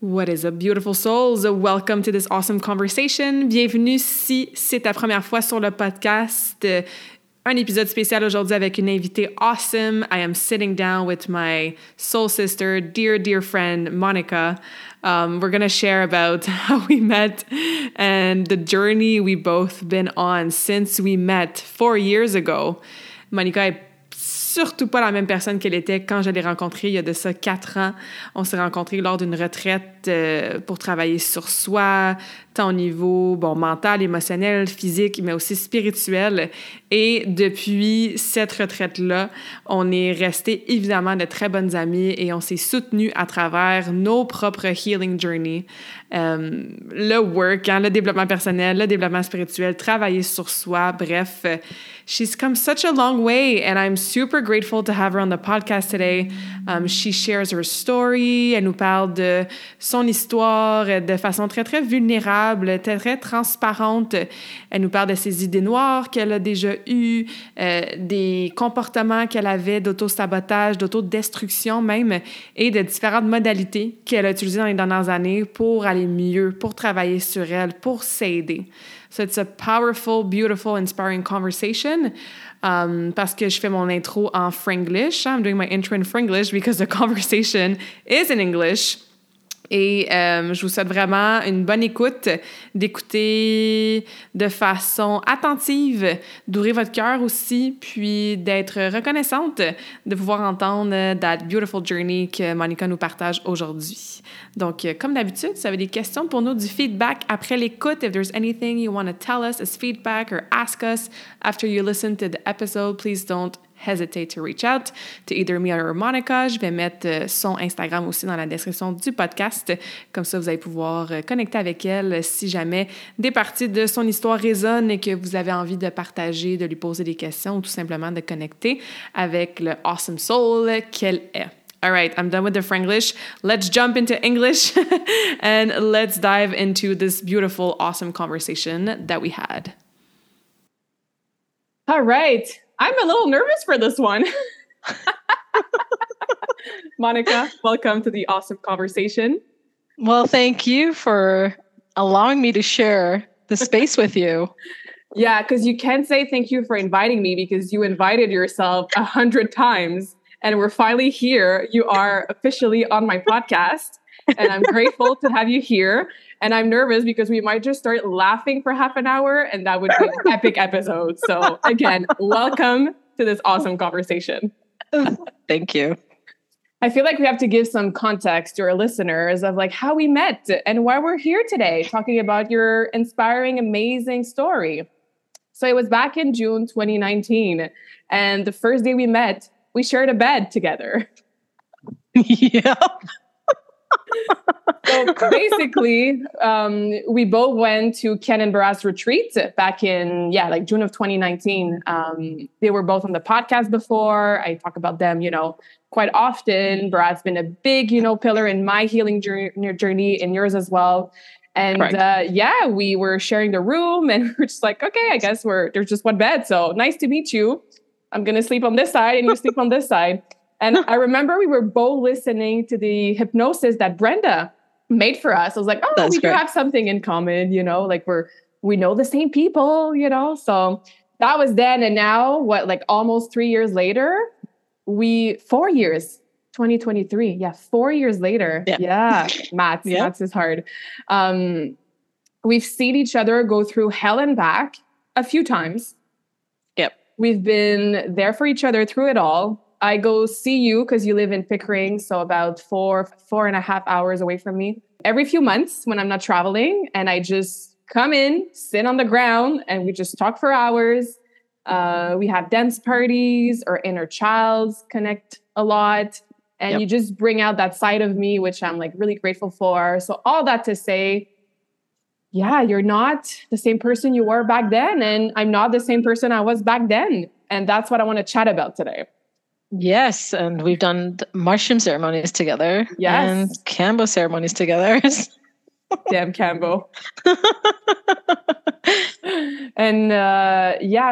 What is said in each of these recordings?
What is up, beautiful souls? Welcome to this awesome conversation. Bienvenue si c'est ta première fois sur le podcast. Un épisode spécial aujourd'hui avec une invitée awesome. I am sitting down with my soul sister, dear, dear friend, Monica. We're going to share about how we met and the journey we both been on since we met 4 years ago. Monica est surtout pas la même personne qu'elle était quand je l'ai rencontrée il y a de ça 4 ans. On s'est rencontrés lors d'une retraite pour travailler sur soi, tant au niveau mental, émotionnel, physique, mais aussi spirituel. Et depuis cette retraite-là, on est restés évidemment de très bonnes amies et on s'est soutenus à travers nos propres healing journeys. Le work, le développement personnel, le développement spirituel, travailler sur soi, bref. She's come such a long way and I'm super grateful to have her on the podcast today. She shares her story, elle nous parle de son histoire de façon très, très vulnérable, très, très transparente. Elle nous parle de ses idées noires qu'elle a déjà eues, des comportements qu'elle avait d'auto-sabotage, d'auto-destruction même, et de différentes modalités qu'elle a utilisées dans les dernières années pour aller mieux, pour travailler sur elle, pour s'aider. So it's a powerful, beautiful, inspiring conversation. Parce que je fais mon intro en Franglish. I'm doing my intro in Franglish because the conversation is in English. Et je vous souhaite vraiment une bonne écoute, d'écouter de façon attentive, d'ouvrir votre cœur aussi, puis d'être reconnaissante de pouvoir entendre that beautiful journey que Monica nous partage aujourd'hui. Donc, comme d'habitude, si vous avez des questions pour nous, du feedback après l'écoute, if there's anything you want to tell us as feedback or ask us after you listen to the episode, please don't hesitate to reach out to either me or Monica. Je vais mettre son Instagram aussi dans la description du podcast. Comme ça, vous allez pouvoir connecter avec elle si jamais des parties de son histoire résonnent et que vous avez envie de partager, de lui poser des questions ou tout simplement de connecter avec le awesome soul qu'elle est. All right, I'm done with the Franglish. Let's jump into English and let's dive into this beautiful, awesome conversation that we had. All right. I'm a little nervous for this one. Monica, welcome to the awesome conversation. Well, thank you for allowing me to share the space with you. Yeah, because you can say thank you for inviting me because you invited yourself 100 times and we're finally here. You are officially on my podcast and I'm grateful to have you here. And I'm nervous because we might just start laughing for half an hour and that would be an epic episode. So again, welcome to this awesome conversation. Thank you. I feel like we have to give some context to our listeners of like how we met and why we're here today talking about your inspiring, amazing story. So it was back in June 2019 and the first day we met, we shared a bed together. Yeah. So basically, we both went to Ken and Bharat's retreat back in, June of 2019. They were both on the podcast before. I talk about them, quite often. Bharat's been a big, pillar in my healing journey and yours as well. And we were sharing the room and we're just like, okay, I guess there's just one bed. So nice to meet you. I'm going to sleep on this side and you sleep on this side. And I remember we were both listening to the hypnosis that Brenda made for us. I was like, oh, that's we great. Do have something in common, like we know the same people, So that was then. And now what, like almost 3 years later, 2023. Yeah. 4 years later. Yeah. Maths is hard. We've seen each other go through hell and back a few times. Yep. We've been there for each other through it all. I go see you because you live in Pickering, so about 4.5 hours away from me. every few months when I'm not traveling, and I just come in, sit on the ground, and we just talk for hours. We have dance parties or inner childs connect a lot. And you just bring out that side of me, which I'm like really grateful for. So all that to say, yeah, you're not the same person you were back then. And I'm not the same person I was back then. And that's what I want to chat about today. Yes. And we've done mushroom ceremonies together. Yes. And Kambo ceremonies together. Damn Kambo. And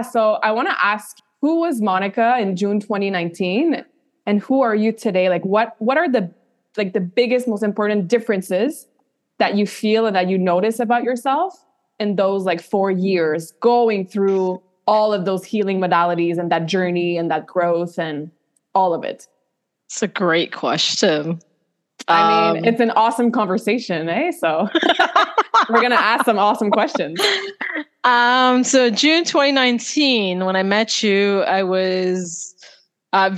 so I want to ask, who was Monica in June 2019? And who are you today? Like, what are the biggest, most important differences that you feel and that you notice about yourself in those 4 years going through all of those healing modalities and that journey and that growth and all of it? It's a great question. I mean, it's an awesome conversation, eh? So we're going to ask some awesome questions. So June 2019, when I met you, I was...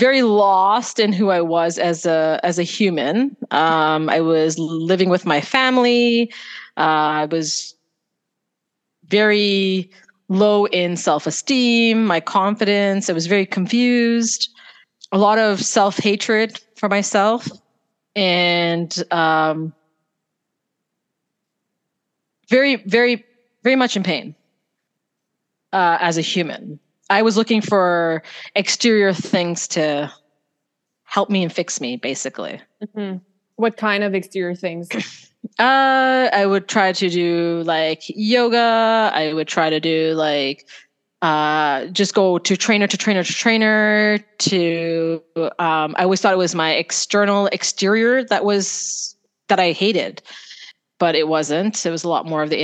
very lost in who I was as a human. I was living with my family. I was very low in self-esteem, my confidence. I was very confused. A lot of self-hatred for myself, and very, very, very much in pain as a human. I was looking for exterior things to help me and fix me, basically. Mm-hmm. What kind of exterior things? I would try to do yoga. I would try to do just go to trainer. I always thought it was my exterior that I hated. But it wasn't. It was a lot more of the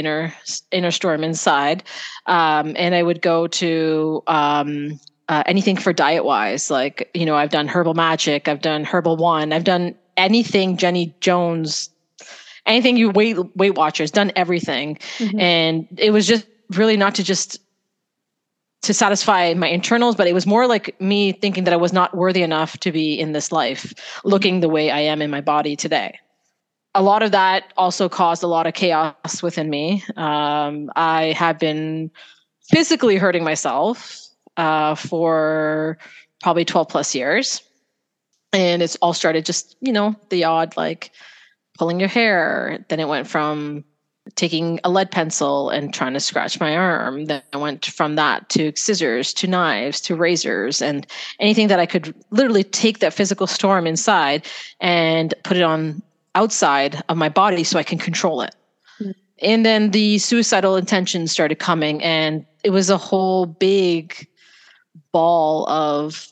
inner storm inside. And I would go to anything for diet-wise. I've done Herbal Magic. I've done Herbal One. I've done anything Jenny Jones, anything you Weight Watchers, done everything. Mm-hmm. And it was just really not to satisfy my internals, but it was more like me thinking that I was not worthy enough to be in this life, looking the way I am in my body today. A lot of that also caused a lot of chaos within me. I have been physically hurting myself for probably 12 plus years. And it's all started just, the odd pulling your hair. Then it went from taking a lead pencil and trying to scratch my arm. Then I went from that to scissors, to knives, to razors, and anything that I could literally take that physical storm inside and put it on outside of my body so I can control it. Mm. And then the suicidal intentions started coming, and it was a whole big ball of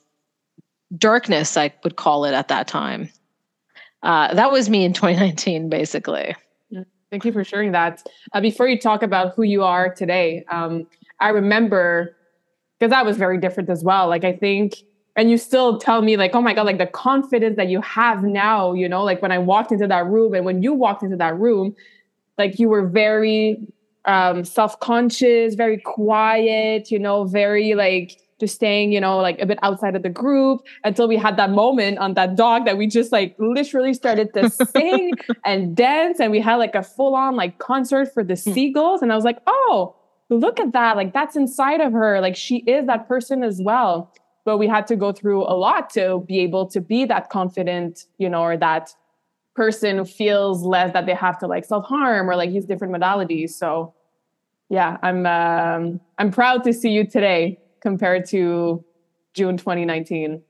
darkness, I would call it at that time. That was me in 2019, basically. Thank you for sharing that. Before you talk about who you are today, I remember, because that was very different as well. I think, and you still tell me oh my God, the confidence that you have now, when I walked into that room and when you walked into that room, you were very self-conscious, very quiet, very just staying, a bit outside of the group until we had that moment on that dog that we just literally started to sing and dance. And we had a full on concert for the seagulls. And I was oh, look at that. That's inside of her. She is that person as well. But we had to go through a lot to be able to be that confident, or that person who feels less that they have to self-harm or use different modalities. So yeah, I'm proud to see you today compared to June 2019.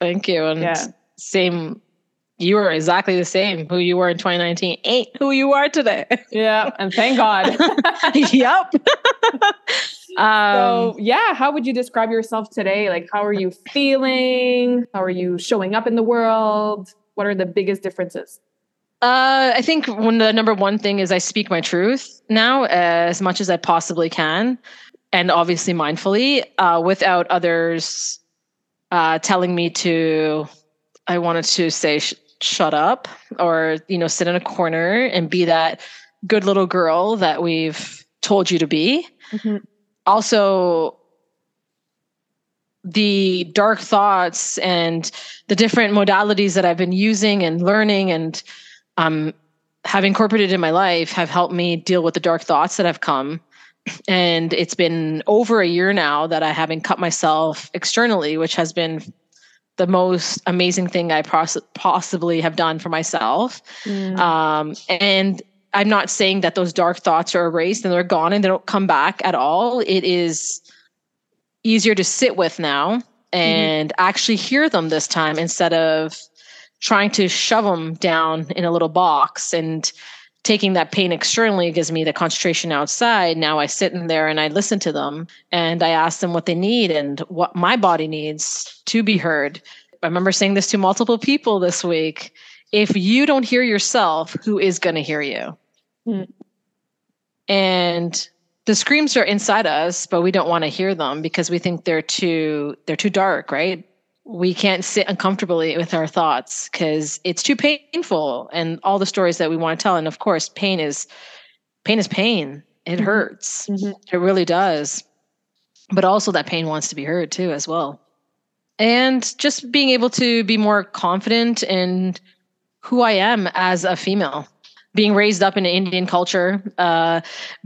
Thank you. And same, you were exactly the same. Who you were in 2019 ain't who you are today. Yeah. And thank God. Yep. How would you describe yourself today? How are you feeling? How are you showing up in the world? What are the biggest differences? I think the number one thing is I speak my truth now as much as I possibly can. And obviously mindfully, without others telling me to, I wanted to say, shut up or, sit in a corner and be that good little girl that we've told you to be. Mm-hmm. Also, the dark thoughts and the different modalities that I've been using and learning and have incorporated in my life have helped me deal with the dark thoughts that have come. And it's been over a year now that I haven't cut myself externally, which has been the most amazing thing I possibly have done for myself. Mm. And I'm not saying that those dark thoughts are erased and they're gone and they don't come back at all. It is easier to sit with now and actually hear them this time instead of trying to shove them down in a little box. And taking that pain externally gives me the concentration outside. Now I sit in there and I listen to them and I ask them what they need and what my body needs to be heard. I remember saying this to multiple people this week. If you don't hear yourself, who is going to hear you? Mm. And the screams are inside us, but we don't want to hear them because we think they're too dark, right? We can't sit uncomfortably with our thoughts because it's too painful and all the stories that we want to tell. And of course, pain is pain. It hurts. Mm-hmm. It really does. But also that pain wants to be heard too, as well. And just being able to be more confident in who I am as a female, being raised up in an Indian culture,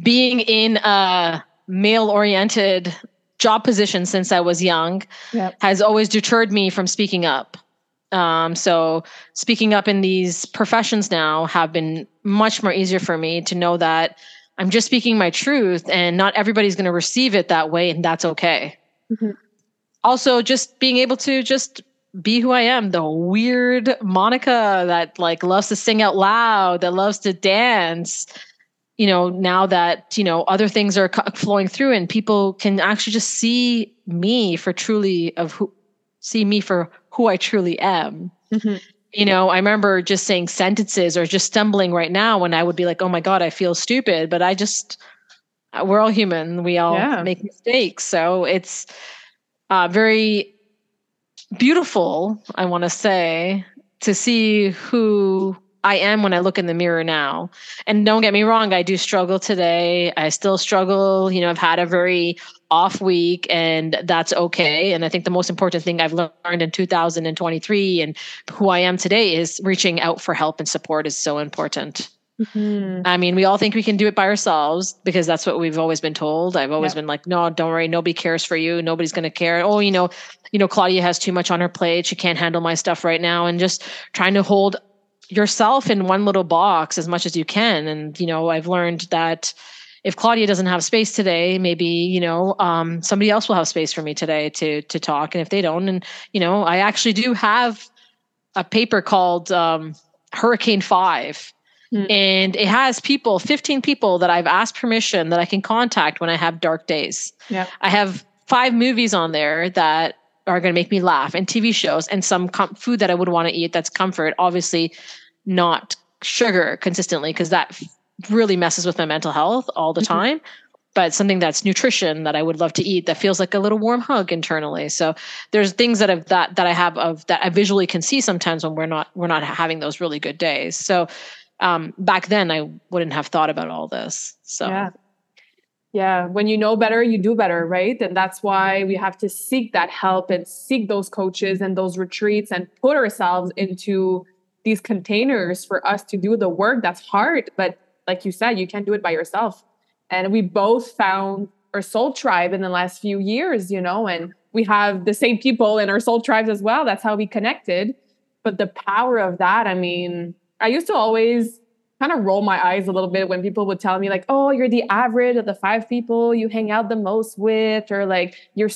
being in a male-oriented job position since I was young has always deterred me from speaking up. So speaking up in these professions now have been much more easier for me to know that I'm just speaking my truth and not everybody's going to receive it that way. And that's okay. Mm-hmm. Also just being able to just be who I am, the weird Monica that like loves to sing out loud, that loves to dance, you know, now that, you know, other things are flowing through and people can actually just see me for who I truly am. Mm-hmm. You know, I remember just saying sentences or just stumbling right now when I would be like, oh my God, I feel stupid, but we're all human. We all make mistakes. So it's very beautiful, I want to say, to see who I am when I look in the mirror now. And don't get me wrong, I do struggle today. I still struggle. You know, I've had a very off week and that's okay. And I think the most important thing I've learned in 2023 and who I am today is reaching out for help and support is so important. Mm-hmm. I mean, we all think we can do it by ourselves because that's what we've always been told. I've always been like, no, don't worry. Nobody cares for you. Nobody's going to care. Oh, you know, Claudia has too much on her plate. She can't handle my stuff right now. And just trying to hold yourself in one little box as much as you can. And, you know, I've learned that if Claudia doesn't have space today, maybe, you know, somebody else will have space for me today to talk. And if they don't, and, you know, I actually do have a paper called Hurricane 5. Mm. And it has 15 people that I've asked permission that I can contact when I have dark days. Yeah. I have 5 movies on there that are going to make me laugh and TV shows and some food that I would want to eat. That's comfort, obviously not sugar consistently, because that really messes with my mental health all the time, but something that's nutrition that I would love to eat that feels like a little warm hug internally. So there's things that I visually can see sometimes when we're not having those really good days. So back then I wouldn't have thought about all this. So yeah. When you know better, you do better, right? And that's why we have to seek that help and seek those coaches and those retreats and put ourselves into these containers for us to do the work that's hard. But like you said, you can't do it by yourself. And we both found our soul tribe in the last few years, you know, and we have the same people in our soul tribes as well. That's how we connected. But the power of that, I mean, I used to always kind of roll my eyes a little bit when people would tell me like, oh, you're the average of the 5 people you hang out the most with, or like your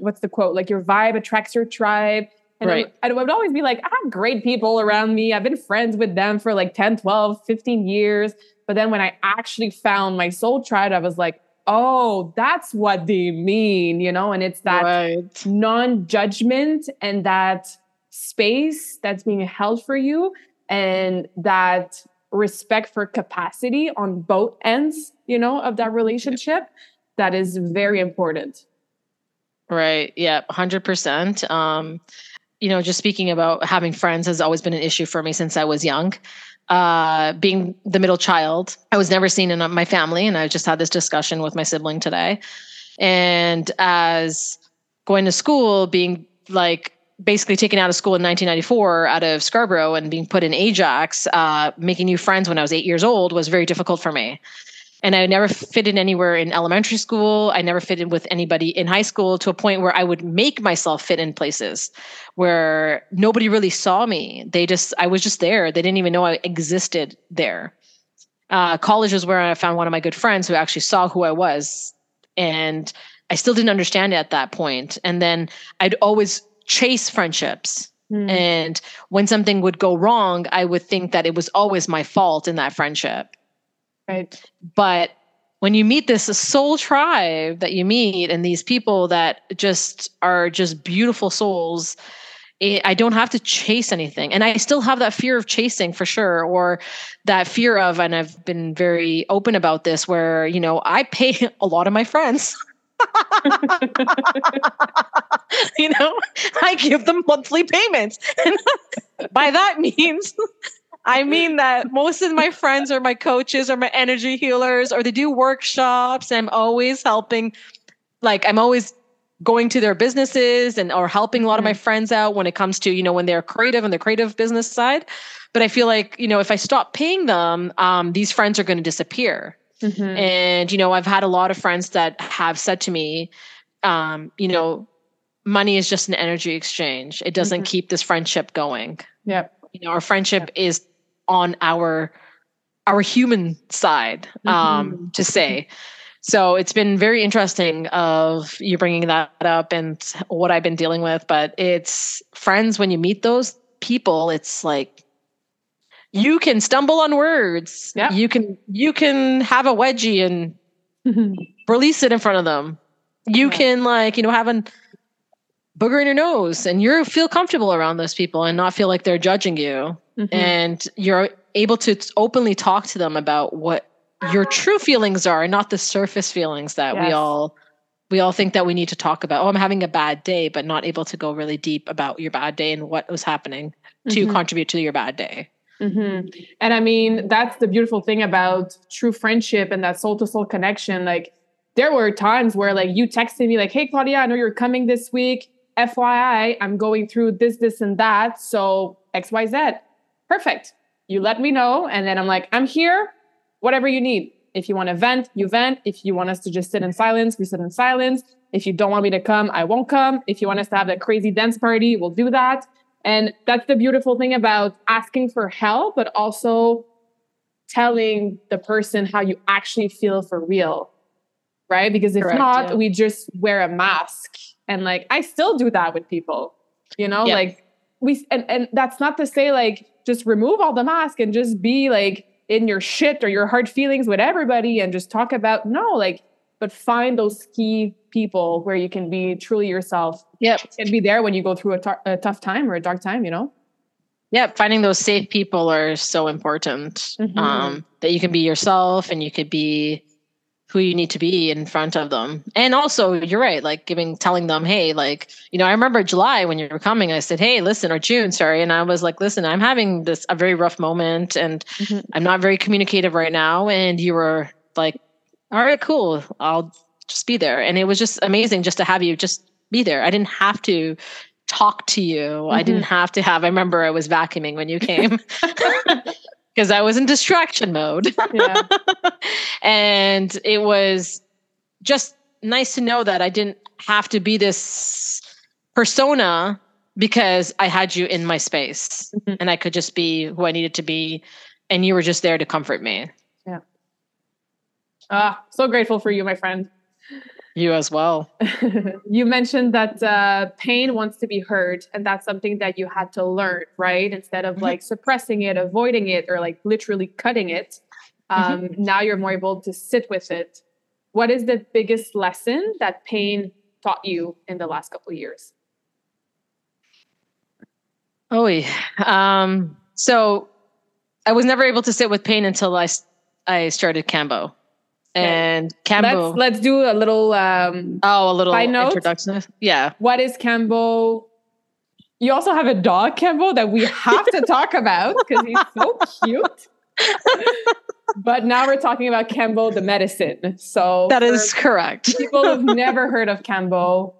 what's the quote? Like your vibe attracts your tribe. And right. I would always be like, I have great people around me. I've been friends with them for like 10, 12, 15 years. But then when I actually found my soul tribe, I was like, oh, that's what they mean, you know? And it's that non-judgment and that space that's being held for you and that respect for capacity on both ends, you know, of that relationship. That is very important. Right. Yeah. 100%. You know, just speaking about having friends has always been an issue for me since I was young. Being the middle child, I was never seen in my family. And I just had this discussion with my sibling today. And as going to school, being like, basically taken out of school in 1994 out of Scarborough and being put in Ajax, making new friends when I was 8 years old was very difficult for me. And I never fit in anywhere in elementary school. I never fit in with anybody in high school, to a point where I would make myself fit in places where nobody really saw me. I was just there. They didn't even know I existed there. College was where I found one of my good friends who actually saw who I was. And I still didn't understand it at that point. And then I'd always chase friendships. And when something would go wrong, I would think that it was always my fault in that friendship. Right. But when you meet this soul tribe that you meet and these people that just are just beautiful souls, I don't have to chase anything. And I still have that fear of chasing for sure. Or that fear of, and I've been very open about this, where, you know, I pay a lot of my friends. You know, I give them monthly payments. And by that means... I mean that most of my friends are my coaches or my energy healers, or they do workshops. And I'm always helping, like I'm always going to their businesses and or helping a lot of my friends out when it comes to, you know, when they're creative and the creative business side. But I feel like, you know, if I stop paying them, these friends are going to disappear. And, you know, I've had a lot of friends that have said to me, you know, money is just an energy exchange. It doesn't keep this friendship going. You know, our friendship is on our human side, to say. So it's been very interesting of you bringing that up and what I've been dealing with. But it's friends, when you meet those people, it's like you can stumble on words. You can have a wedgie and release it in front of them. You can, like, you know, have an booger in your nose, and you feel comfortable around those people and not feel like they're judging you. And you're able to openly talk to them about what your true feelings are, and not the surface feelings that we all think that we need to talk about. Oh, I'm having a bad day, but not able to go really deep about your bad day and what was happening to contribute to your bad day. And I mean, that's the beautiful thing about true friendship and that soul to soul connection. Like, there were times where, like, you texted me like, "Hey, Claudia, I know you're coming this week. FYI, I'm going through this, and that. So XYZ. Perfect. You let me know. And then I'm like, I'm here, whatever you need. If you want to vent, you vent. If you want us to just sit in silence, we sit in silence. If you don't want me to come, I won't come. If you want us to have that crazy dance party, we'll do that." And that's the beautiful thing about asking for help, but also telling the person how you actually feel for real. Right? Because if we just wear a mask. And like, I still do that with people, you know, like we, and that's not to say like, just remove all the mask and just be like in your shit or your hard feelings with everybody and just talk about, but find those key people where you can be truly yourself and be there when you go through a tough time or a dark time, you know? Yeah. Finding those safe people are so important, that you can be yourself and you could be who you need to be in front of them. And also, you're right, like telling them, hey, like, you know, I remember July when you were coming, I said, hey, listen, or June, sorry. And I was like, listen, I'm having a very rough moment and I'm not very communicative right now. And you were like, all right, cool. I'll just be there. And it was just amazing just to have you just be there. I didn't have to talk to you. I didn't have to I remember I was vacuuming when you came. Because I was in distraction mode. And it was just nice to know that I didn't have to be this persona, because I had you in my space and I could just be who I needed to be. And you were just there to comfort me. Yeah. So grateful for you, my friend. You as well. You mentioned that pain wants to be heard, and that's something that you had to learn, right? Instead of like suppressing it, avoiding it, or like literally cutting it, now you're more able to sit with it. What is the biggest lesson that pain taught you in the last couple of years? Oh, yeah. So I was never able to sit with pain until I started Kambo. Okay. And Kambo. Let's do a little a little introduction. Yeah. What is Kambo? You also have a dog, Kambo, that we have to talk about because he's so cute. But now we're talking about Kambo, the medicine. So that is correct. People who've never heard of Kambo,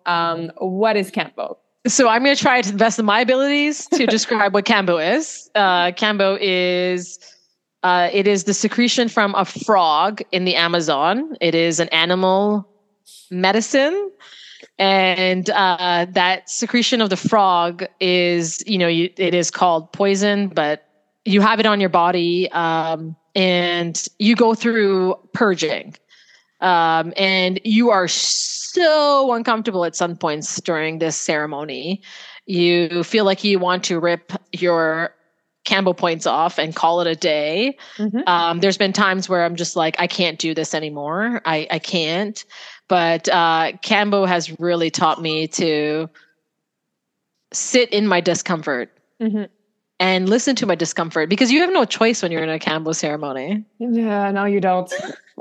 what is Kambo? So I'm going to try to invest in my abilities to describe what Kambo is. Kambo is... it is the secretion from a frog in the Amazon. It is an animal medicine. And that secretion of the frog is, it is called poison, but you have it on your body and you go through purging. And you are so uncomfortable at some points during this ceremony. You feel like you want to rip your Kambo points off and call it a day. Mm-hmm. There's been times where I'm just like, I can't do this anymore. I can't. But Kambo has really taught me to sit in my discomfort mm-hmm. and listen to my discomfort, because you have no choice when you're in a Kambo ceremony. Yeah, no, you don't.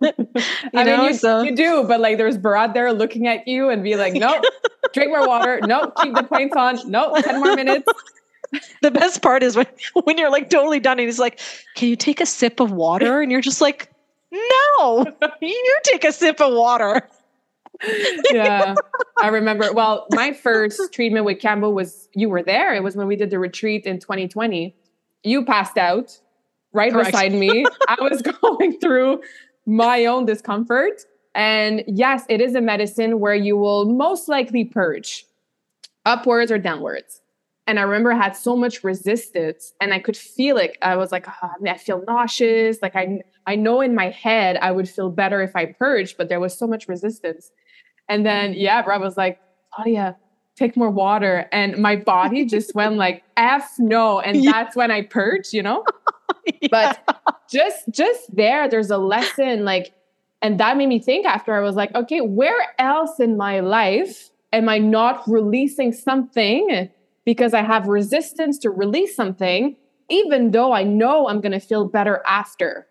You do, but like there's Bharat there looking at you and be like, nope, drink more water. Nope, keep the points on. Nope, 10 more minutes. The best part is when you're like totally done and he's like, can you take a sip of water? And you're just like, no, you take a sip of water. Yeah, I remember. Well, my first treatment with Kambo was, you were there. It was when we did the retreat in 2020. You passed out right Correct. Beside me. I was going through my own discomfort. And yes, it is a medicine where you will most likely purge upwards or downwards. And I remember I had so much resistance and I could feel it. I was like, oh, I feel nauseous. Like I know in my head, I would feel better if I purged, but there was so much resistance. And then, Rob was like, Claudia, take more water. And my body just went like, F no. And that's when I purged, yeah. But just there's a lesson. Like, and that made me think after. I was like, okay, where else in my life am I not releasing something? Because I have resistance to release something, even though I know I'm going to feel better after,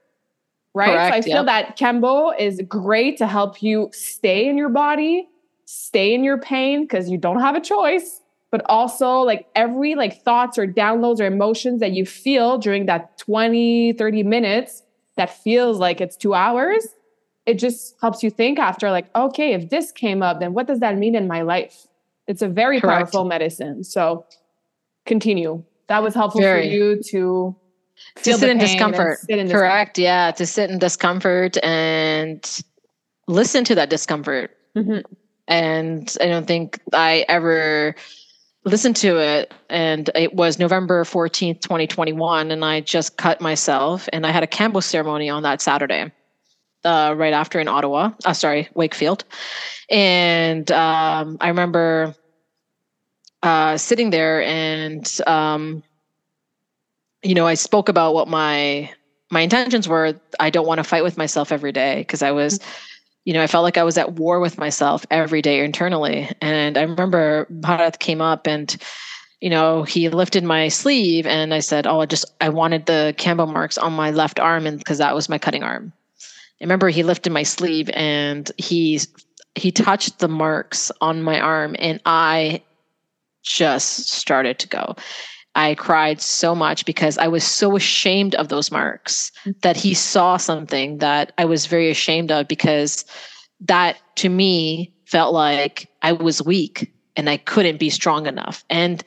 right? Correct, so I feel that Kambo is great to help you stay in your body, stay in your pain, because you don't have a choice. But also like every thoughts or downloads or emotions that you feel during that 20, 30 minutes that feels like it's 2 hours, it just helps you think after like, okay, if this came up, then what does that mean in my life? It's a very powerful medicine. So continue. That was helpful for you to feel sit in discomfort. Correct. Yeah. To sit in discomfort and listen to that discomfort. Mm-hmm. And I don't think I ever listened to it. And it was November 14th, 2021. And I just cut myself. And I had a Kambo ceremony on that Saturday. Right after in Wakefield. And I remember sitting there and, I spoke about what my intentions were. I don't want to fight with myself every day, because I was, I felt like I was at war with myself every day internally. And I remember Bharat came up and, he lifted my sleeve and I said, oh, I wanted the Kambo marks on my left arm, and because that was my cutting arm. I remember he lifted my sleeve and he touched the marks on my arm, and I just started to go. I cried so much because I was so ashamed of those marks, that he saw something that I was very ashamed of, because that to me felt like I was weak and I couldn't be strong enough. And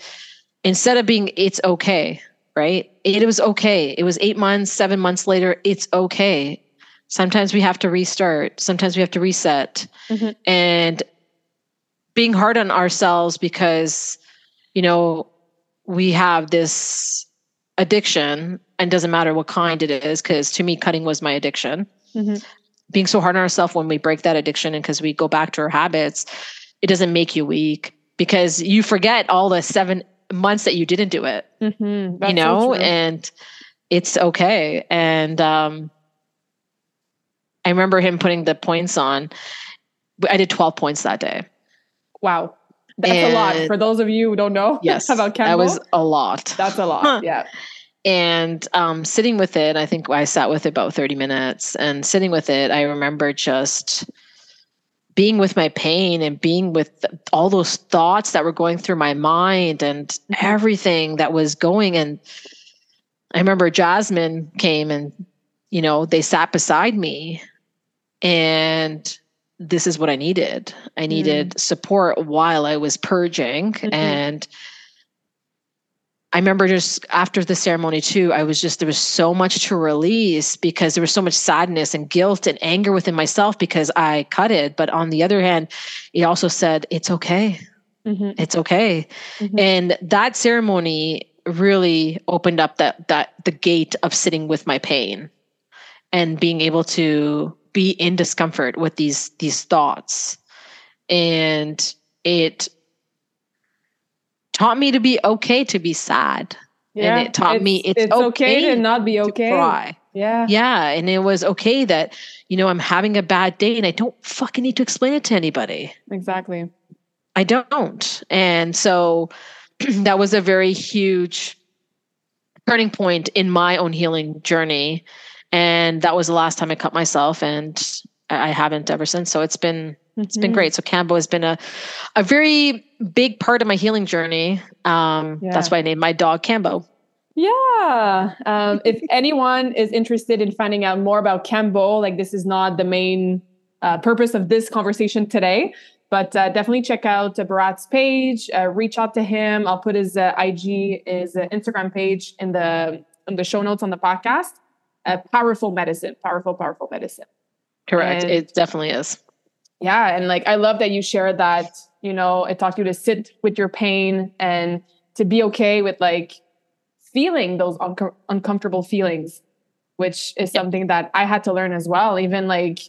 instead of being, it's okay, right? It was okay. It was 8 months, 7 months later, it's okay. Sometimes we have to restart. Sometimes we have to reset. Mm-hmm. And being hard on ourselves because, we have this addiction, and doesn't matter what kind it is, because to me, cutting was my addiction. Mm-hmm. Being so hard on ourselves when we break that addiction, and because we go back to our habits, it doesn't make you weak, because you forget all the 7 months that you didn't do it, mm-hmm. That's so true. And it's okay. And, I remember him putting the points on. I did 12 points that day. Wow. That's a lot. For those of you who don't know about Kambo. That was a lot. That's a lot. Huh. Yeah. And sitting with it, I think I sat with it about 30 minutes. And sitting with it, I remember just being with my pain and being with all those thoughts that were going through my mind and mm-hmm. everything that was going. And I remember Jasmine came and, they sat beside me. And this is what I needed. I needed support while I was purging. Mm-hmm. And I remember just after the ceremony too, I was just, there was so much to release because there was so much sadness and guilt and anger within myself because I cut it. But on the other hand, it also said, it's okay. Mm-hmm. It's okay. Mm-hmm. And that ceremony really opened up the gate of sitting with my pain and being able to be in discomfort with these thoughts. And it taught me to be okay to be sad. Yeah, and it taught me it's okay to not be okay. To cry. Yeah. Yeah. And it was okay that, you know, I'm having a bad day and I don't fucking need to explain it to anybody. Exactly. I don't. And so that was a very huge turning point in my own healing journey. And that was the last time I cut myself, and I haven't ever since. So it's been great. So Kambo has been a very big part of my healing journey. That's why I named my dog Kambo. Yeah. If anyone is interested in finding out more about Kambo, like this is not the main purpose of this conversation today, but definitely check out Bharat's page, reach out to him. I'll put his IG, his Instagram page in the show notes on the podcast. A powerful medicine. Correct. And it definitely is. Yeah. And like, I love that you shared that, you know, it taught you to sit with your pain and to be okay with like feeling those uncomfortable feelings, which is something that I had to learn as well. Even like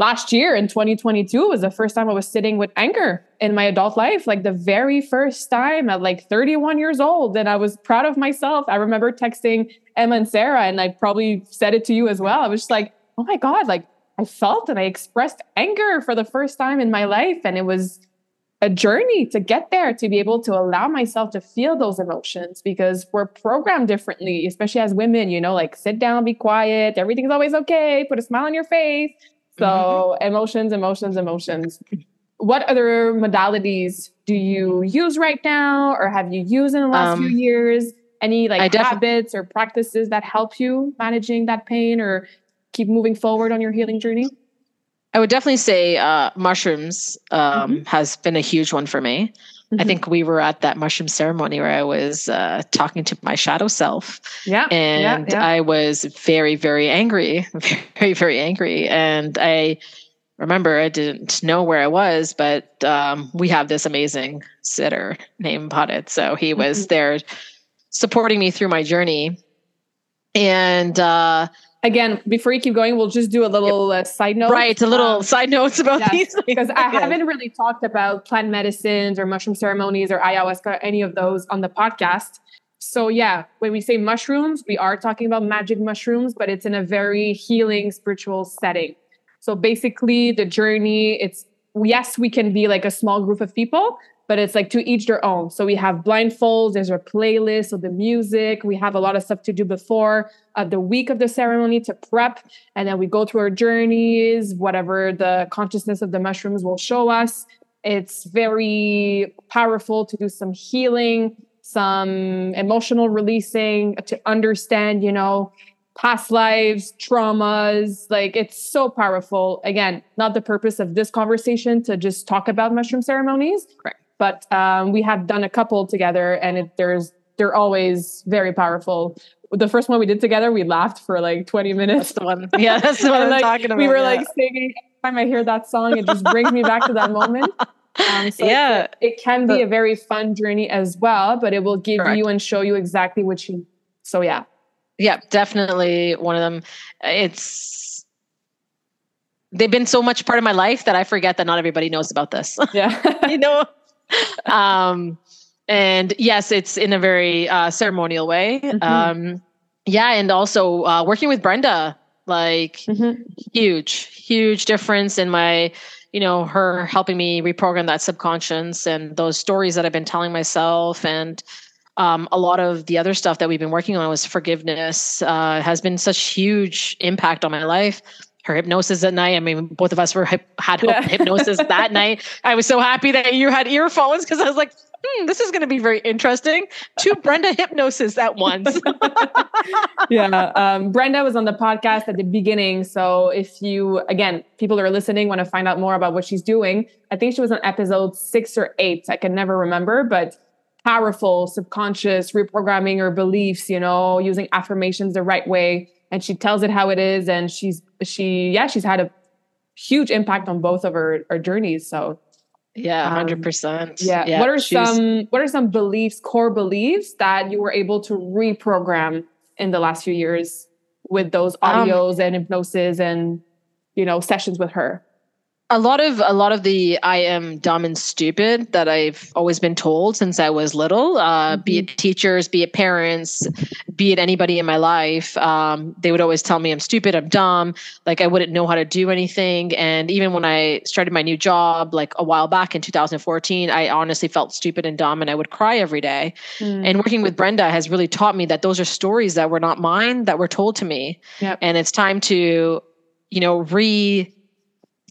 last year in 2022 was the first time I was sitting with anger in my adult life. Like the very first time at like 31 years old. And I was proud of myself. I remember texting Emma and Sarah, and I probably said it to you as well. I was just like, oh my God, like I felt and I expressed anger for the first time in my life. And it was a journey to get there, to be able to allow myself to feel those emotions, because we're programmed differently, especially as women, you know, like sit down, be quiet. Everything's always okay. Put a smile on your face. So emotions. What other modalities do you use right now, or have you used in the last few years? Any like habits or practices that help you managing that pain or keep moving forward on your healing journey? I would definitely say mushrooms has been a huge one for me. Mm-hmm. I think we were at that mushroom ceremony where I was talking to my shadow self. Yeah. And I was very, very angry, very, very angry. And I remember I didn't know where I was, but we have this amazing sitter named Potted. So he was there supporting me through my journey. And again, before you keep going, we'll just do a little side note. Right, a little side notes about these things. Because I haven't really talked about plant medicines or mushroom ceremonies or ayahuasca, or any of those on the podcast. So yeah, when we say mushrooms, we are talking about magic mushrooms, but it's in a very healing spiritual setting. So basically the journey, it's, yes, we can be like a small group of people, but it's like to each their own. So we have blindfolds, there's a playlist of the music. We have a lot of stuff to do before the week of the ceremony to prep. And then we go through our journeys, whatever the consciousness of the mushrooms will show us. It's very powerful to do some healing, some emotional releasing, to understand, you know, past lives, traumas, like it's so powerful. Again, not the purpose of this conversation to just talk about mushroom ceremonies. Correct. But we have done a couple together, and they're always very powerful. The first one we did together, we laughed for like 20 minutes. That's the one I'm like, talking about. We were like singing. Every time I hear that song, it just brings me back to that moment. It can be a very fun journey as well, but it will give you and show you exactly what you. So yeah. Yeah, definitely one of them. They've been so much part of my life that I forget that not everybody knows about this. Yeah. You know? And yes, it's in a very ceremonial way. Mm-hmm. And also working with Brenda, like huge difference in my, you know, her helping me reprogram that subconscious and those stories that I've been telling myself, and a lot of the other stuff that we've been working on was forgiveness, has been such huge impact on my life. her hypnosis at night. I mean, both of us were hypnosis that night. I was so happy that you had earphones because I was like, this is going to be very interesting. Two Brenda hypnosis at once. Yeah. Brenda was on the podcast at the beginning. So if you, again, people who are listening want to find out more about what she's doing, I think she was on episode 6 or 8. I can never remember, but powerful subconscious reprogramming your beliefs, you know, using affirmations the right way. And she tells it how it is. And she's had a huge impact on both of her journeys. So yeah, 100%. Yeah. What are some beliefs, core beliefs that you were able to reprogram in the last few years with those audios and hypnosis and, you know, sessions with her? A lot of the I am dumb and stupid that I've always been told since I was little, be it teachers, be it parents, be it anybody in my life, they would always tell me I'm stupid, I'm dumb, like I wouldn't know how to do anything. And even when I started my new job, like a while back in 2014, I honestly felt stupid and dumb and I would cry every day. Mm. And working with Brenda has really taught me that those are stories that were not mine, that were told to me. Yep. And it's time to, you know,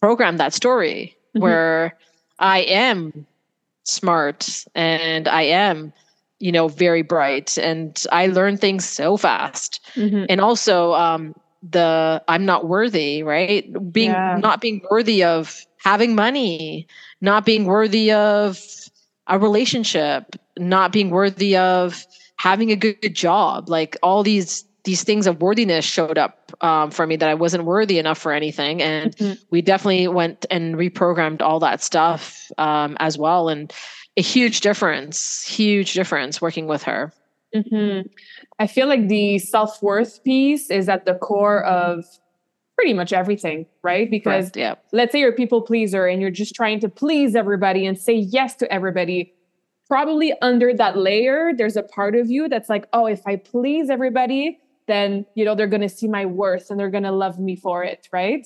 program that story where I am smart and I am, you know, very bright and I learn things so fast. Mm-hmm. And also I'm not worthy, right? Not being worthy of having money, not being worthy of a relationship, not being worthy of having a good job, like all these things of worthiness showed up for me that I wasn't worthy enough for anything. And we definitely went and reprogrammed all that stuff as well. And a huge difference working with her. Mm-hmm. I feel like the self-worth piece is at the core of pretty much everything, right? Because let's say you're a people pleaser and you're just trying to please everybody and say yes to everybody. Probably under that layer, there's a part of you that's like, oh, if I please everybody, then, you know, they're going to see my worth and they're going to love me for it, right?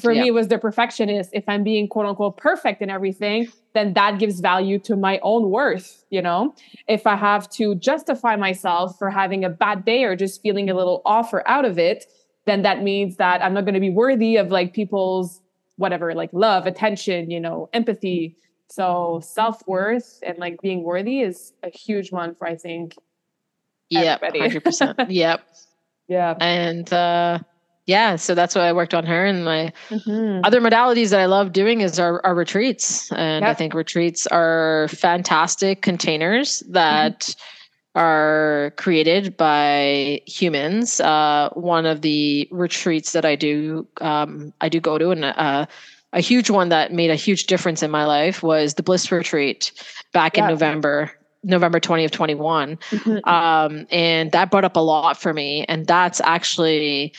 For me, it was the perfectionist. If I'm being quote unquote perfect in everything, then that gives value to my own worth, you know? If I have to justify myself for having a bad day or just feeling a little off or out of it, then that means that I'm not going to be worthy of like people's whatever, like love, attention, you know, empathy. So self-worth and like being worthy is a huge one for, I think, everybody. 100%. Yep. Yeah. And, so that's what I worked on her. And my other modalities that I love doing is our retreats. And I think retreats are fantastic containers that are created by humans. One of the retreats that I do go to and, a huge one that made a huge difference in my life was the Bliss Retreat back in November 20 of 21. And that brought up a lot for me. And that's actually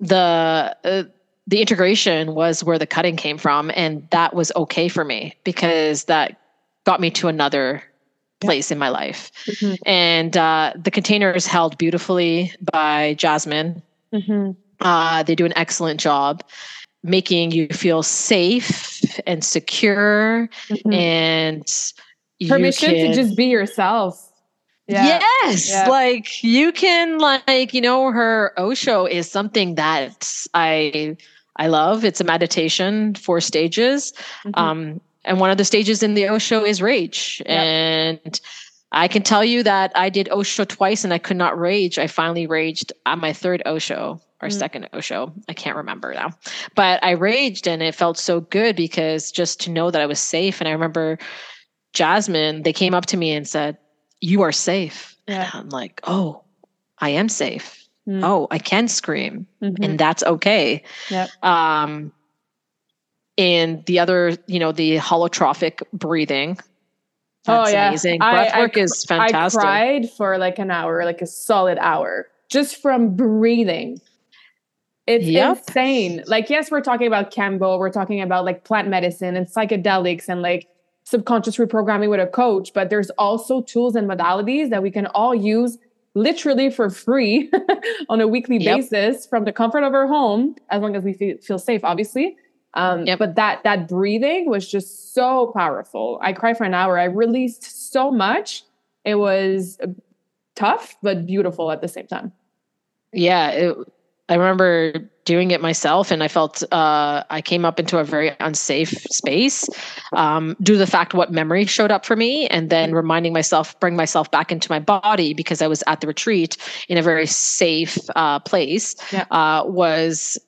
the integration was where the cutting came from. And that was okay for me because that got me to another place in my life. And the container is held beautifully by Jasmine. They do an excellent job making you feel safe and secure and permission to just be yourself. Yeah. Yes. Yeah. Like you can her Osho is something that I love. It's a meditation, 4 stages. And one of the stages in the Osho is rage. And I can tell you that I did Osho twice and I could not rage. I finally raged on my third Osho. Or second Osho, I can't remember now, but I raged and it felt so good because just to know that I was safe. And I remember Jasmine, they came up to me and said, "You are safe." Yeah. And I'm like, "Oh, I am safe. Oh, I can scream and that's okay." Yep. And the other, you know, the holotropic breathing. That's amazing. Breathwork is fantastic. I cried for like an hour, like a solid hour, just from breathing. It's insane. Like, yes, we're talking about Kambo. We're talking about like plant medicine and psychedelics and like subconscious reprogramming with a coach. But there's also tools and modalities that we can all use literally for free on a weekly basis from the comfort of our home, as long as we feel safe, obviously. But that breathing was just so powerful. I cried for an hour. I released so much. It was tough, but beautiful at the same time. Yeah, I remember doing it myself, and I felt I came up into a very unsafe space due to the fact what memory showed up for me, and then reminding myself, bring myself back into my body because I was at the retreat in a very safe place. Yeah. Was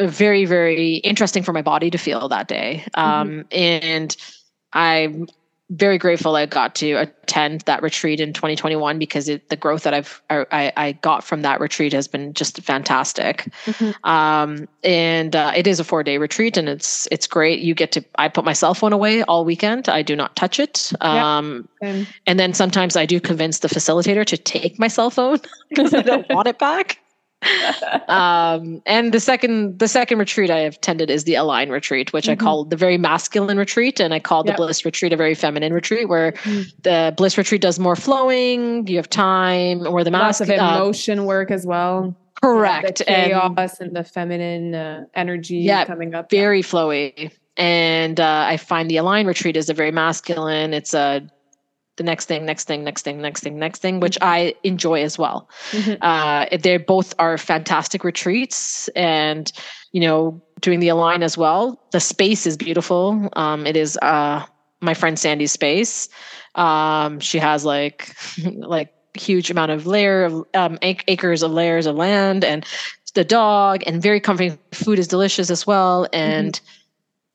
very, very interesting for my body to feel that day. And I'm very grateful I got to attend that retreat in 2021 because the growth that I got from that retreat has been just fantastic. Mm-hmm. And it is a 4-day retreat, and it's great. I put my cell phone away all weekend. I do not touch it. And then sometimes I do convince the facilitator to take my cell phone because I don't want it back. And the second retreat I have attended is the Align retreat, which I call the very masculine retreat, and I call the Bliss retreat a very feminine retreat, where the Bliss retreat does more flowing, you have time, or the masculine, lots of emotion work as well. Correct. Yeah, the chaos and the feminine energy coming up. Very flowy. And I find the Align retreat is a very masculine. It's the next thing, which I enjoy as well. Mm-hmm. They both are fantastic retreats, and, doing the Align as well. The space is beautiful. It is, my friend Sandy's space. She has like huge amount of acres of layers of land, and the dog, and very comforting food is delicious as well. And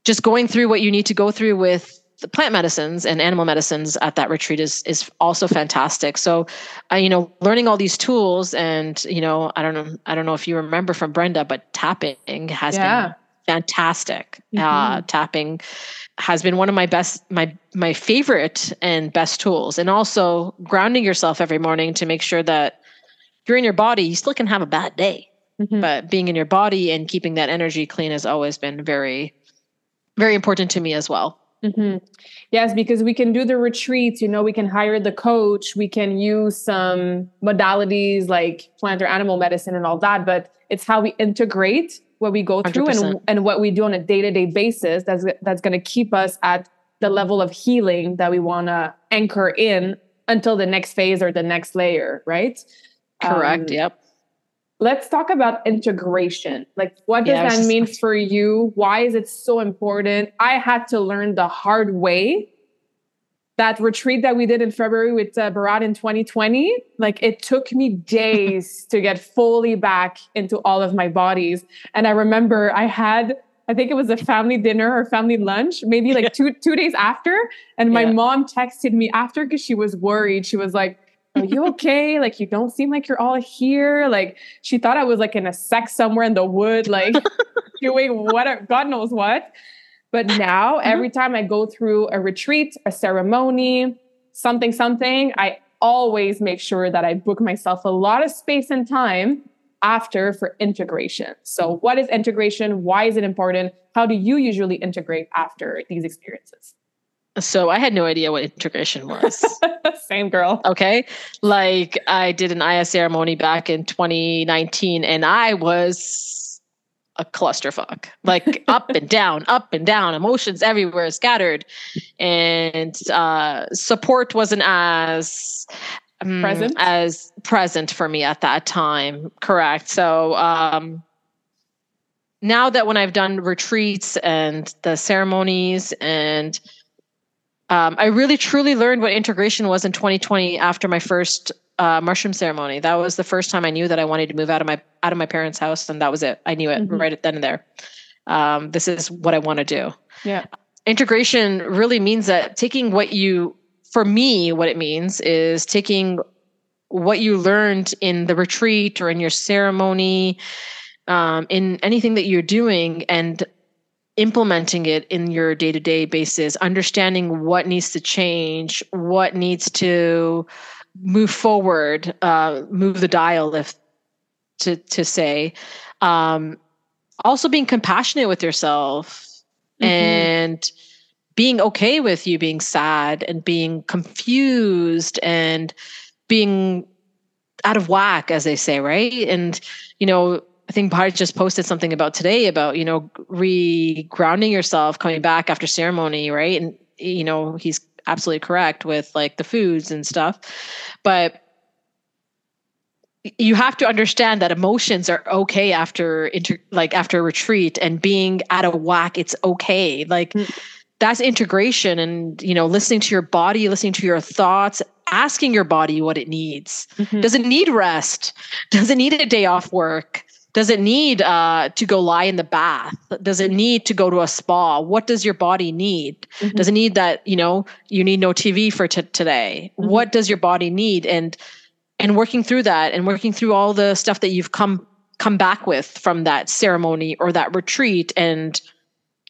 just going through what you need to go through with the plant medicines and animal medicines at that retreat is also fantastic. So, learning all these tools, and, I don't know if you remember from Brenda, but tapping has been fantastic. Mm-hmm. Tapping has been one of my best, my favorite and best tools. And also grounding yourself every morning to make sure that you're in your body. You still can have a bad day, but being in your body and keeping that energy clean has always been very, very important to me as well. Mm-hmm. Yes, because we can do the retreats, we can hire the coach, we can use some modalities like plant or animal medicine and all that, but it's how we integrate what we go through and what we do on a day-to-day basis that's going to keep us at the level of healing that we want to anchor in until the next phase or the next layer, right? Correct, yep. Let's talk about integration. Like, what does that mean for you? Why is it so important? I had to learn the hard way. That retreat that we did in February with Bharat in 2020, like, it took me days to get fully back into all of my bodies. And I remember I had, I think it was a family dinner or family lunch, maybe like two days after. And my mom texted me after because she was worried. She was like, "Are you okay? Like, you don't seem like you're all here." Like, she thought I was like in a sack somewhere in the wood, like doing what, God knows what. But now every time I go through a retreat, a ceremony, something, I always make sure that I book myself a lot of space and time after for integration. So what is integration? Why is it important? How do you usually integrate after these experiences? So I had no idea what integration was. Same girl. Okay. Like, I did an IS ceremony back in 2019, and I was a clusterfuck, like up and down, emotions everywhere scattered. And support wasn't as present for me at that time. Correct. So, now that when I've done retreats and the ceremonies and, I really truly learned what integration was in 2020 after my first mushroom ceremony. That was the first time I knew that I wanted to move out of my parents' house, and that was it. I knew it right then and there. This is what I want to do. Yeah, integration really means that what it means is taking what you learned in the retreat or in your ceremony, in anything that you're doing, and implementing it in your day-to-day basis, understanding what needs to change, what needs to move forward, move the dial, if to say, also being compassionate with yourself and being okay with you being sad and being confused and being out of whack, as they say, right? And, I think Bharat just posted something about today about, re-grounding yourself, coming back after ceremony, right? And, he's absolutely correct with like the foods and stuff. But you have to understand that emotions are okay after retreat, and being out of whack, it's okay. Like that's integration, and listening to your body, listening to your thoughts, asking your body what it needs. Mm-hmm. Does it need rest? Does it need a day off work? Does it need to go lie in the bath? Does it need to go to a spa? What does your body need? Mm-hmm. Does it need that, you need no TV for today? Mm-hmm. What does your body need? And working through that, and working through all the stuff that you've come back with from that ceremony or that retreat, and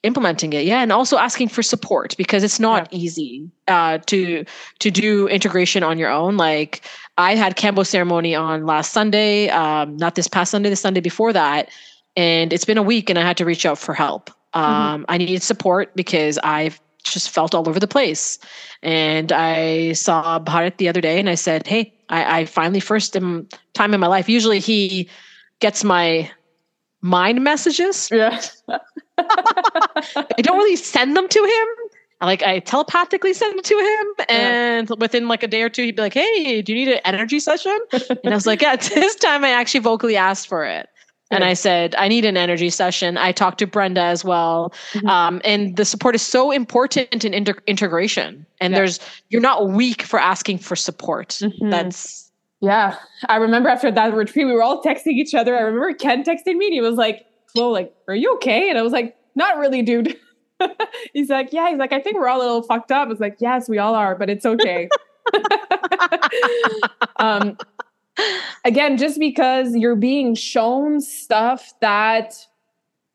implementing it. Yeah. And also asking for support, because it's not easy to do integration on your own. Like I had Kambo ceremony on last Sunday, not this past Sunday, the Sunday before that. And it's been a week and I had to reach out for help. Mm-hmm. I needed support because I've just felt all over the place. And I saw Bharat the other day and I said, hey, I finally first time in my life. Usually he gets my mind messages. Yeah. I don't really send them to him. I telepathically send them to him, and within a day or two, he'd be like, hey, do you need an energy session? And I was like, yeah, this time I actually vocally asked for it. And I said, I need an energy session. I talked to Brenda as well. Mm-hmm. And the support is so important in integration. And you're not weak for asking for support. Mm-hmm. Yeah. I remember after that retreat, we were all texting each other. I remember Ken texted me and he was like, Flo, are you okay? And I was like, not really, dude. He's like, yeah. He's like, I think we're all a little fucked up. It's like, yes, we all are, but it's okay. Again, just because you're being shown stuff that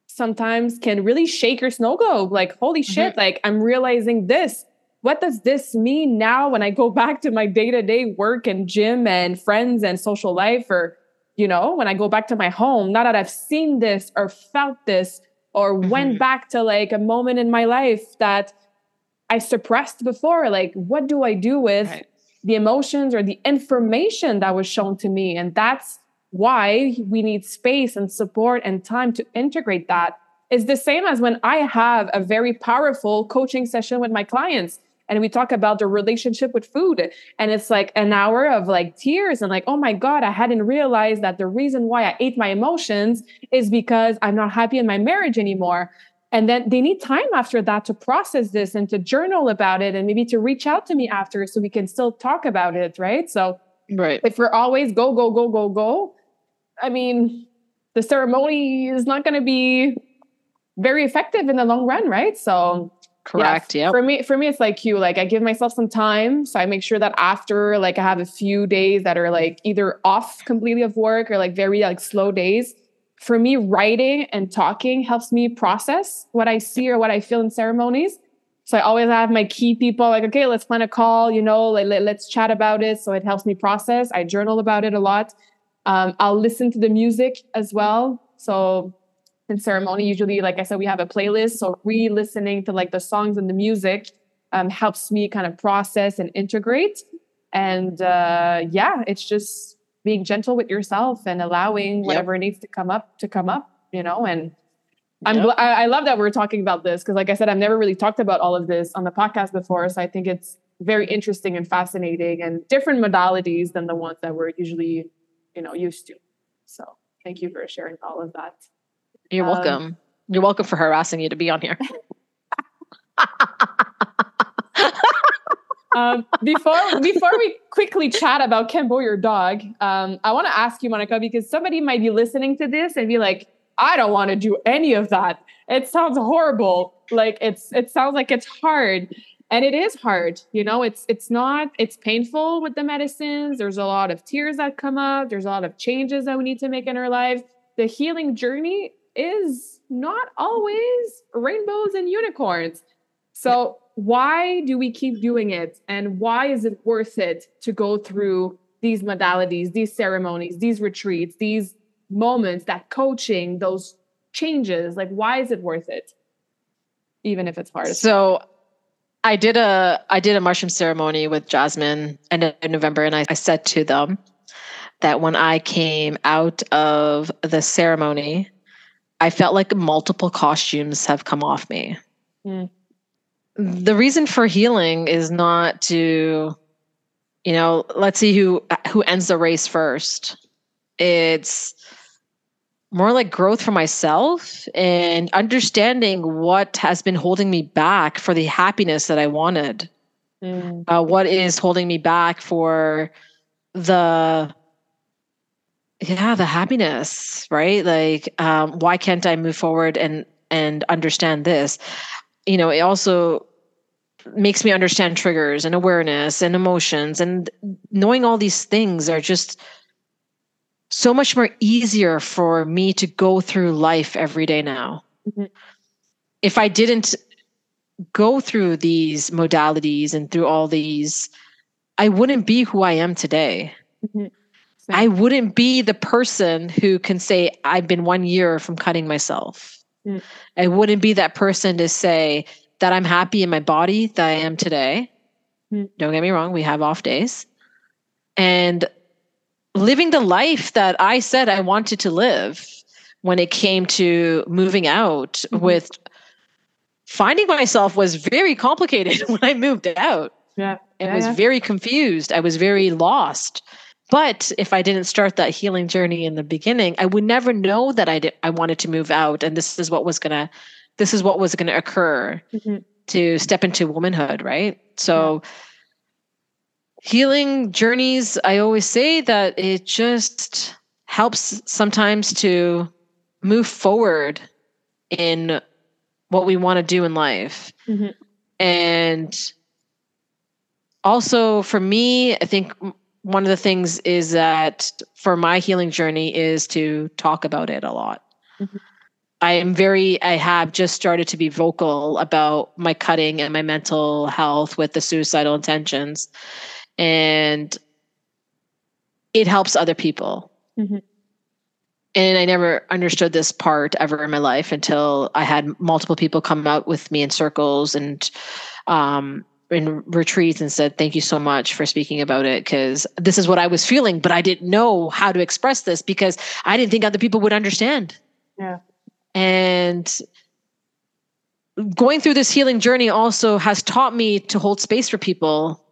sometimes can really shake your snow globe. Like, holy shit, I'm realizing this. What does this mean now when I go back to my day-to-day work and gym and friends and social life, or, when I go back to my home, now that I've seen this or felt this or went back to a moment in my life that I suppressed before, what do I do with the emotions or the information that was shown to me? And that's why we need space and support and time to integrate that. It's the same as when I have a very powerful coaching session with my clients and we talk about the relationship with food, and it's an hour of tears and oh my God, I hadn't realized that the reason why I ate my emotions is because I'm not happy in my marriage anymore. And then they need time after that to process this and to journal about it, and maybe to reach out to me after so we can still talk about it, right? So if we're always go, go, go, go, go, I mean, the ceremony is not going to be very effective in the long run, right? So correct. Yeah. Yep. For me, it's I give myself some time. So I make sure that after I have a few days that are either off completely of work or very slow days. For me, writing and talking helps me process what I see or what I feel in ceremonies. So I always have my key people okay, let's plan a call, let's chat about it. So it helps me process. I journal about it a lot. I'll listen to the music as well. So in ceremony, usually, I said, we have a playlist. So re-listening to the songs and the music helps me kind of process and integrate. And it's just being gentle with yourself and allowing whatever needs to come up, and I love that we're talking about this. Cause I said, I've never really talked about all of this on the podcast before. So I think it's very interesting and fascinating, and different modalities than the ones that we're usually, used to. So thank you for sharing all of that. You're welcome. You're welcome for harassing you to be on here. Before we quickly chat about Kambo, your dog, I want to ask you, Monica, because somebody might be listening to this and be like, I don't want to do any of that. It sounds horrible. It sounds like it's hard, and it is hard. It's painful with the medicines. There's a lot of tears that come up. There's a lot of changes that we need to make in our life. The healing journey is not always rainbows and unicorns. So why do we keep doing it? And why is it worth it to go through these modalities, these ceremonies, these retreats, these moments, that coaching, those changes? Why is it worth it? Even if it's hard. So I did a mushroom ceremony with Jasmine in November. And I said to them that when I came out of the ceremony, I felt like multiple costumes have come off me. Mm. The reason for healing is not to, let's see who ends the race first. It's more like growth for myself and understanding what has been holding me back for the happiness that I wanted. Mm. What is holding me back for the happiness, right? Like, why can't I move forward and understand this? You know, it also makes me understand triggers and awareness and emotions, and knowing all these things are just so much more easier for me to go through life every day now. Mm-hmm. If I didn't go through these modalities and through all these, I wouldn't be who I am today. Mm-hmm. I wouldn't be the person who can say, I've been 1 year from cutting myself. Mm. I wouldn't be that person to say that I'm happy in my body that I am today. Mm. Don't get me wrong. We have off days. And living the life that I said I wanted to live when it came to moving out, mm-hmm. with finding myself was very complicated when I moved out. Yeah. I was very confused. I was very lost. But if I didn't start that healing journey in the beginning, I would never know that I wanted to move out, and this is what was gonna occur, mm-hmm. to step into womanhood, right? So healing journeys, I always say that it just helps sometimes to move forward in what we want to do in life. Mm-hmm. And also for me, I think one of the things is that for my healing journey is to talk about it a lot. Mm-hmm. I have just started to be vocal about my cutting and my mental health with the suicidal intentions, and it helps other people. Mm-hmm. And I never understood this part ever in my life until I had multiple people come out with me in circles and, in retreats, and said, thank you so much for speaking about it, because this is what I was feeling, but I didn't know how to express this because I didn't think other people would understand. Yeah. And going through this healing journey also has taught me to hold space for people,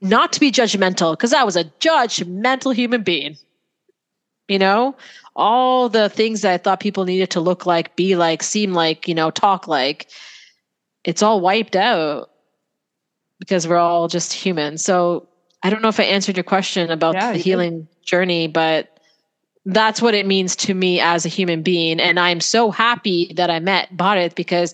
not to be judgmental, because I was a judgmental human being. You know, all the things that I thought people needed to look like, be like, seem like, you know, talk like, it's all wiped out, because we're all just human. So I don't know if I answered your question about the healing journey, but that's what it means to me as a human being. And I'm so happy that I met Bharat, because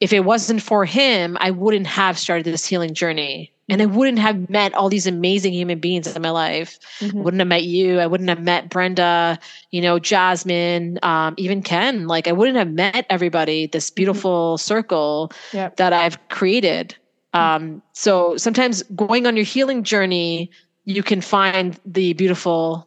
if it wasn't for him, I wouldn't have started this healing journey, and I wouldn't have met all these amazing human beings in my life. Mm-hmm. I wouldn't have met you. I wouldn't have met Brenda, you know, Jasmine, even Ken. Like, I wouldn't have met everybody, this beautiful circle that I've created. So sometimes going on your healing journey, you can find the beautiful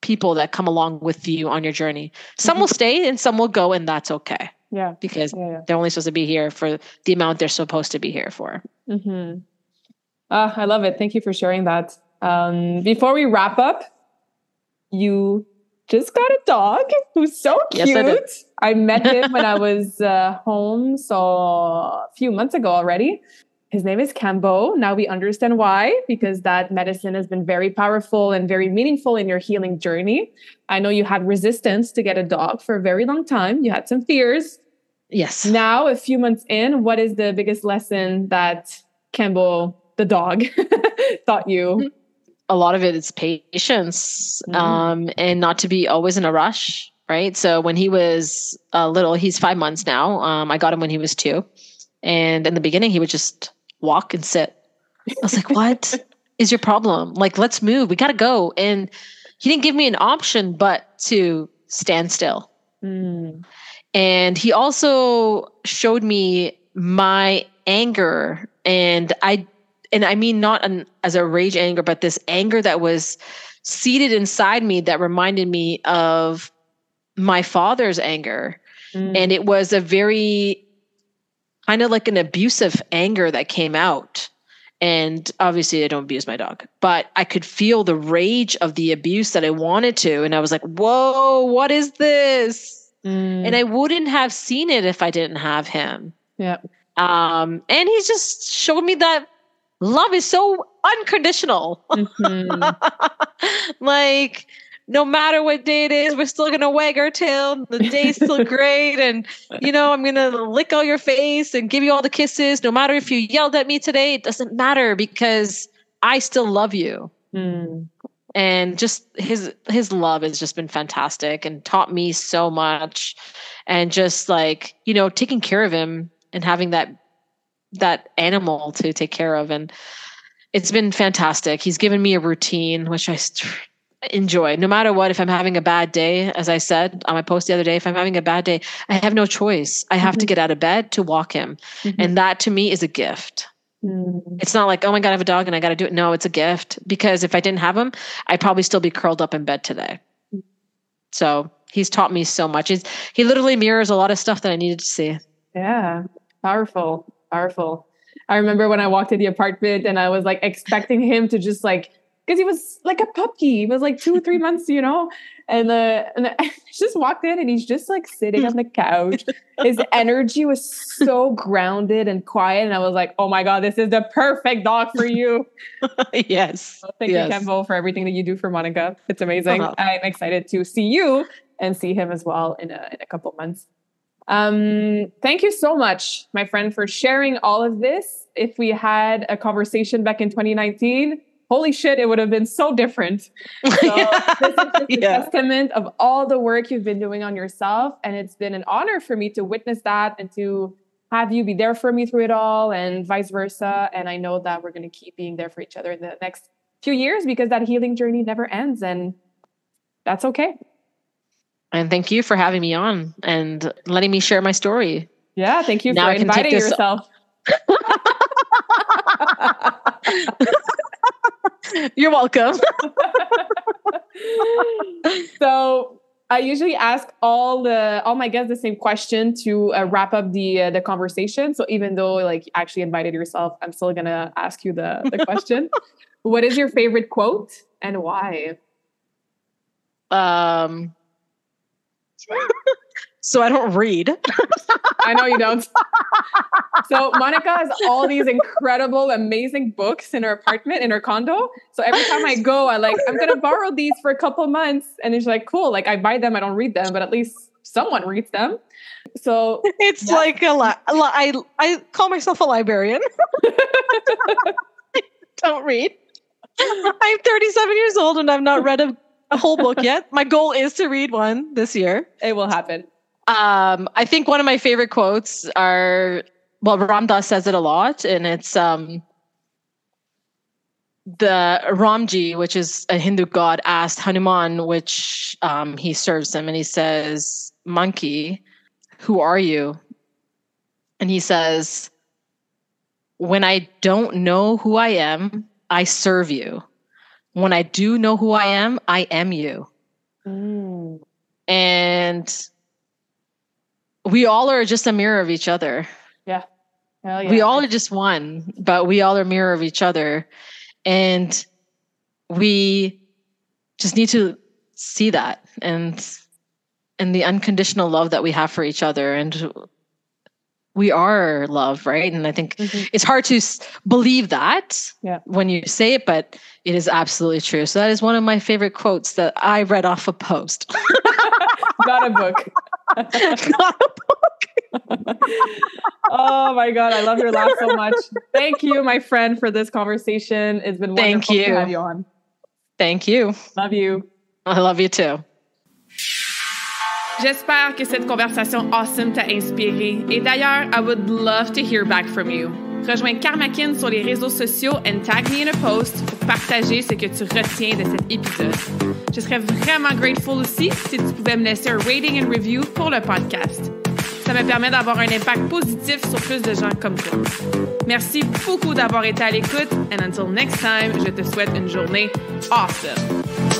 people that come along with you on your journey. Some will stay and some will go, and that's okay. Yeah. Because they're only supposed to be here for the amount they're supposed to be here for. Mm-hmm. I love it. Thank you for sharing that. Before we wrap up, you just got a dog who's so cute. Yes, I met him when I was home, so a few months ago already. His name is Kambo. Now we understand why, because that medicine has been very powerful and very meaningful in your healing journey. I know you had resistance to get a dog for a very long time. You had some fears. Yes. Now, a few months in, what is the biggest lesson that Kambo, the dog, taught you? A lot of it is patience, and not to be always in a rush, right? So when he was little, he's 5 months now. I got him when he was 2. And in the beginning, he would just walk and sit. I was like, what is your problem? Like, let's move. We got to go. And he didn't give me an option but to stand still. Mm. And he also showed me my anger. And I mean, not as a rage anger, but this anger that was seated inside me that reminded me of my father's anger. Mm. And it was a very kind of like an abusive anger that came out. And obviously I don't abuse my dog, but I could feel the rage of the abuse that I wanted to. And I was like, whoa, what is this? Mm. And I wouldn't have seen it if I didn't have him. Yeah. And he just showed me that love is so unconditional. Mm-hmm. Like, no matter what day it is, we're still going to wag our tail. The day's still great. And, you know, I'm going to lick all your face and give you all the kisses. No matter if you yelled at me today, it doesn't matter because I still love you. Mm. And just his love has just been fantastic and taught me so much. And just like, you know, taking care of him and having that animal to take care of. And it's been fantastic. He's given me a routine, which I enjoy. No matter what, if I'm having a bad day, as I said on my post the other day, if I'm having a bad day, I have no choice. I have to get out of bed to walk him. Mm-hmm. And that to me is a gift. It's not like, oh my God, I have a dog and I got to do it. No, it's a gift, because if I didn't have him, I'd probably still be curled up in bed today. So he's taught me so much. He literally mirrors a lot of stuff that I needed to see. Yeah. Powerful. Powerful. I remember when I walked to the apartment and I was like expecting him to just like, because he was like a puppy. He was like 2 or 3 months, you know? And I just walked in and he's just like sitting on the couch. His energy was so grounded and quiet. And I was like, oh my God, this is the perfect dog for you. Yes. So thank you, Kambo, for everything that you do for Monica. It's amazing. Uh-huh. I'm excited to see you and see him as well in a couple months. Thank you so much, my friend, for sharing all of this. If we had a conversation back in 2019... holy shit, it would have been so different. So this is just a testament of all the work you've been doing on yourself. And it's been an honor for me to witness that and to have you be there for me through it all and vice versa. And I know that we're going to keep being there for each other in the next few years because that healing journey never ends. And that's okay. And thank you for having me on and letting me share my story. Yeah, thank you for inviting yourself. You're welcome. So I usually ask all my guests the same question to wrap up the conversation. So even though like you actually invited yourself, I'm still going to ask you the question. What is your favorite quote and why? So I don't read. I know you don't. So Monica has all these incredible, amazing books in her apartment, in her condo. So every time I go, I'm going to borrow these for a couple months. And it's like, cool. Like I buy them. I don't read them, but at least someone reads them. So it's like I call myself a librarian. Don't read. I'm 37 years old and I've not read a whole book yet. My goal is to read one this year. It will happen. I think one of my favorite quotes are, well, Ram Dass says it a lot, and it's the Ramji, which is a Hindu god, asked Hanuman, which he serves him, and he says, "Monkey, who are you?" And he says, "When I don't know who I am, I serve you. When I do know who I am you." Mm. And we all are just a mirror of each other. Yeah. Hell yeah. We all are just one, but we all are a mirror of each other. And we just need to see that and the unconditional love that we have for each other. And we are love, right? And I think it's hard to believe that when you say it, but it is absolutely true. So that is one of my favorite quotes that I read off a post. Not a book. Not a book. Oh my God, I love your laugh so much. Thank you, my friend, for this conversation. It's been wonderful to have you on. Thank you. Love you. I love you too. J'espère que cette conversation awesome t'a inspiré. Et d'ailleurs, I would love to hear back from you. Rejoins KarmaKind sur les réseaux sociaux and tag me in a post pour partager ce que tu retiens de cet épisode. Je serais vraiment grateful aussi si tu pouvais me laisser un rating and review pour le podcast. Ça me permet d'avoir un impact positif sur plus de gens comme toi. Merci beaucoup d'avoir été à l'écoute and until next time, je te souhaite une journée awesome.